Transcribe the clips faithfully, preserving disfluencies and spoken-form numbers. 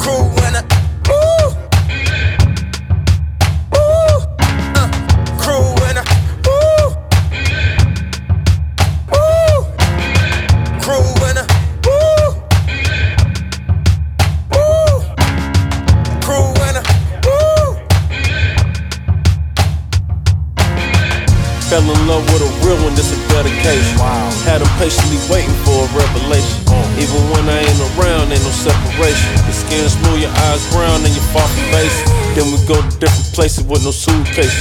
Crew winner. Woo! Woo! Uh, crew winner. Woo! Woo! Crew winner. Woo! Woo! Crew winner. Woo! Fell in love with a real one, this a dedication. Wow. Had him patiently waiting for a revelation. Even when I ain't around, ain't no separation. Your skin smooth, your eyes brown, and your far from basic. Then we go to different places with no suitcase.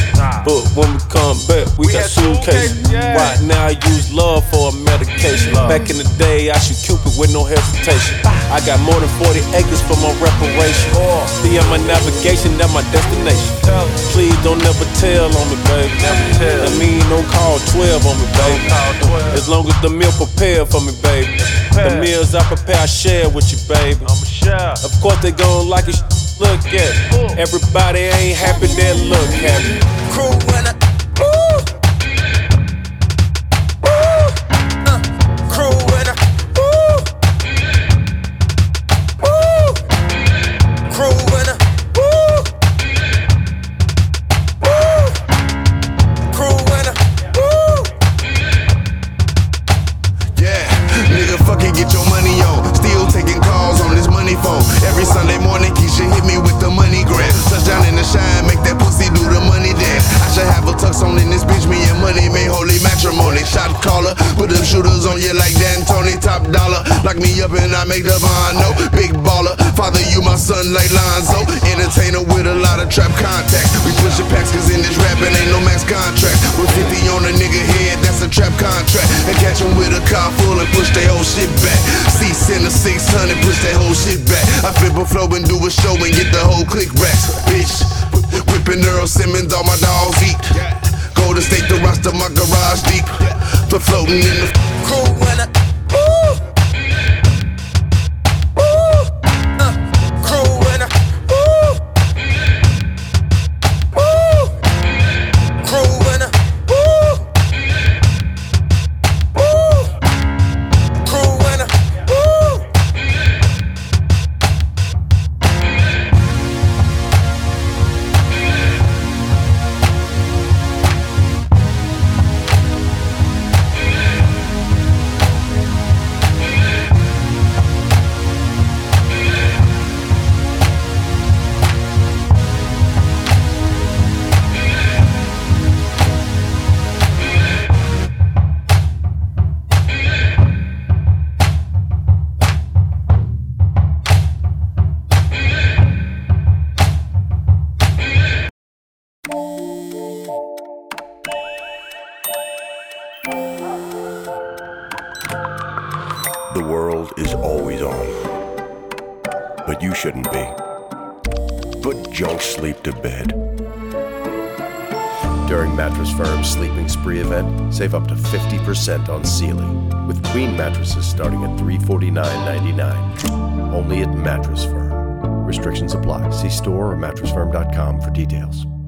But when we come back, we, we got suitcases. Yeah. Right now I use love for a medication. Love. Back in the day, I shoot Cupid with no hesitation. I got more than forty acres for my reparation. Oh. Be on my navigation, that's my destination. Tell. Please don't never tell on me, baby. I mean, don't call twelve on me, baby. As long as the meal prepared for me, baby. The meals I prepare, I share with you, baby. I'm a share. Of course they gon' like it, look at it. Everybody ain't happy, they look happy. Crew winner. Woo! Woo! Uh, crew winner. Woo! Woo! Crew winner. Woo! Woo! Crew winner. Woo! Yeah, nigga, fuck it. Get your money on, still taking calls on this money phone. Every Sunday morning, Keisha hit me with the money grab. Touchdown in the shine, make that pussy do the money dance. I should have a tux on in this bitch, me and money made holy matrimony. Shot caller, put them shooters on you like Dan Tony, top dollar. Lock me up and I make the bono, big baller. Father, you my son like Lonzo. Entertainer with a lot of trap contacts. We pushing packs cause in this rapping ain't no max contract. With fifty on a nigga head, that's a trap contract. And catch him with a car full and push they whole shit back. Seats in the six hundred, push that whole shit back. I flip a flow and do a show and get the whole click back. Bitch, whipping Earl Simmons, all my dogs eat. Go to state the roster, my garage deep. For floating in the crew winner. Woo! Woo! Uh, crew winner. Woo! Woo! Crew winner. Woo! Woo! Crew winner. The world is always on, but you shouldn't be. Put junk sleep to bed. During Mattress Firm's Sleeping Spree event, save up to fifty percent on Sealy, with queen mattresses starting at three hundred forty-nine dollars and ninety-nine cents. Only at Mattress Firm. Restrictions apply. See store or mattress firm dot com for details.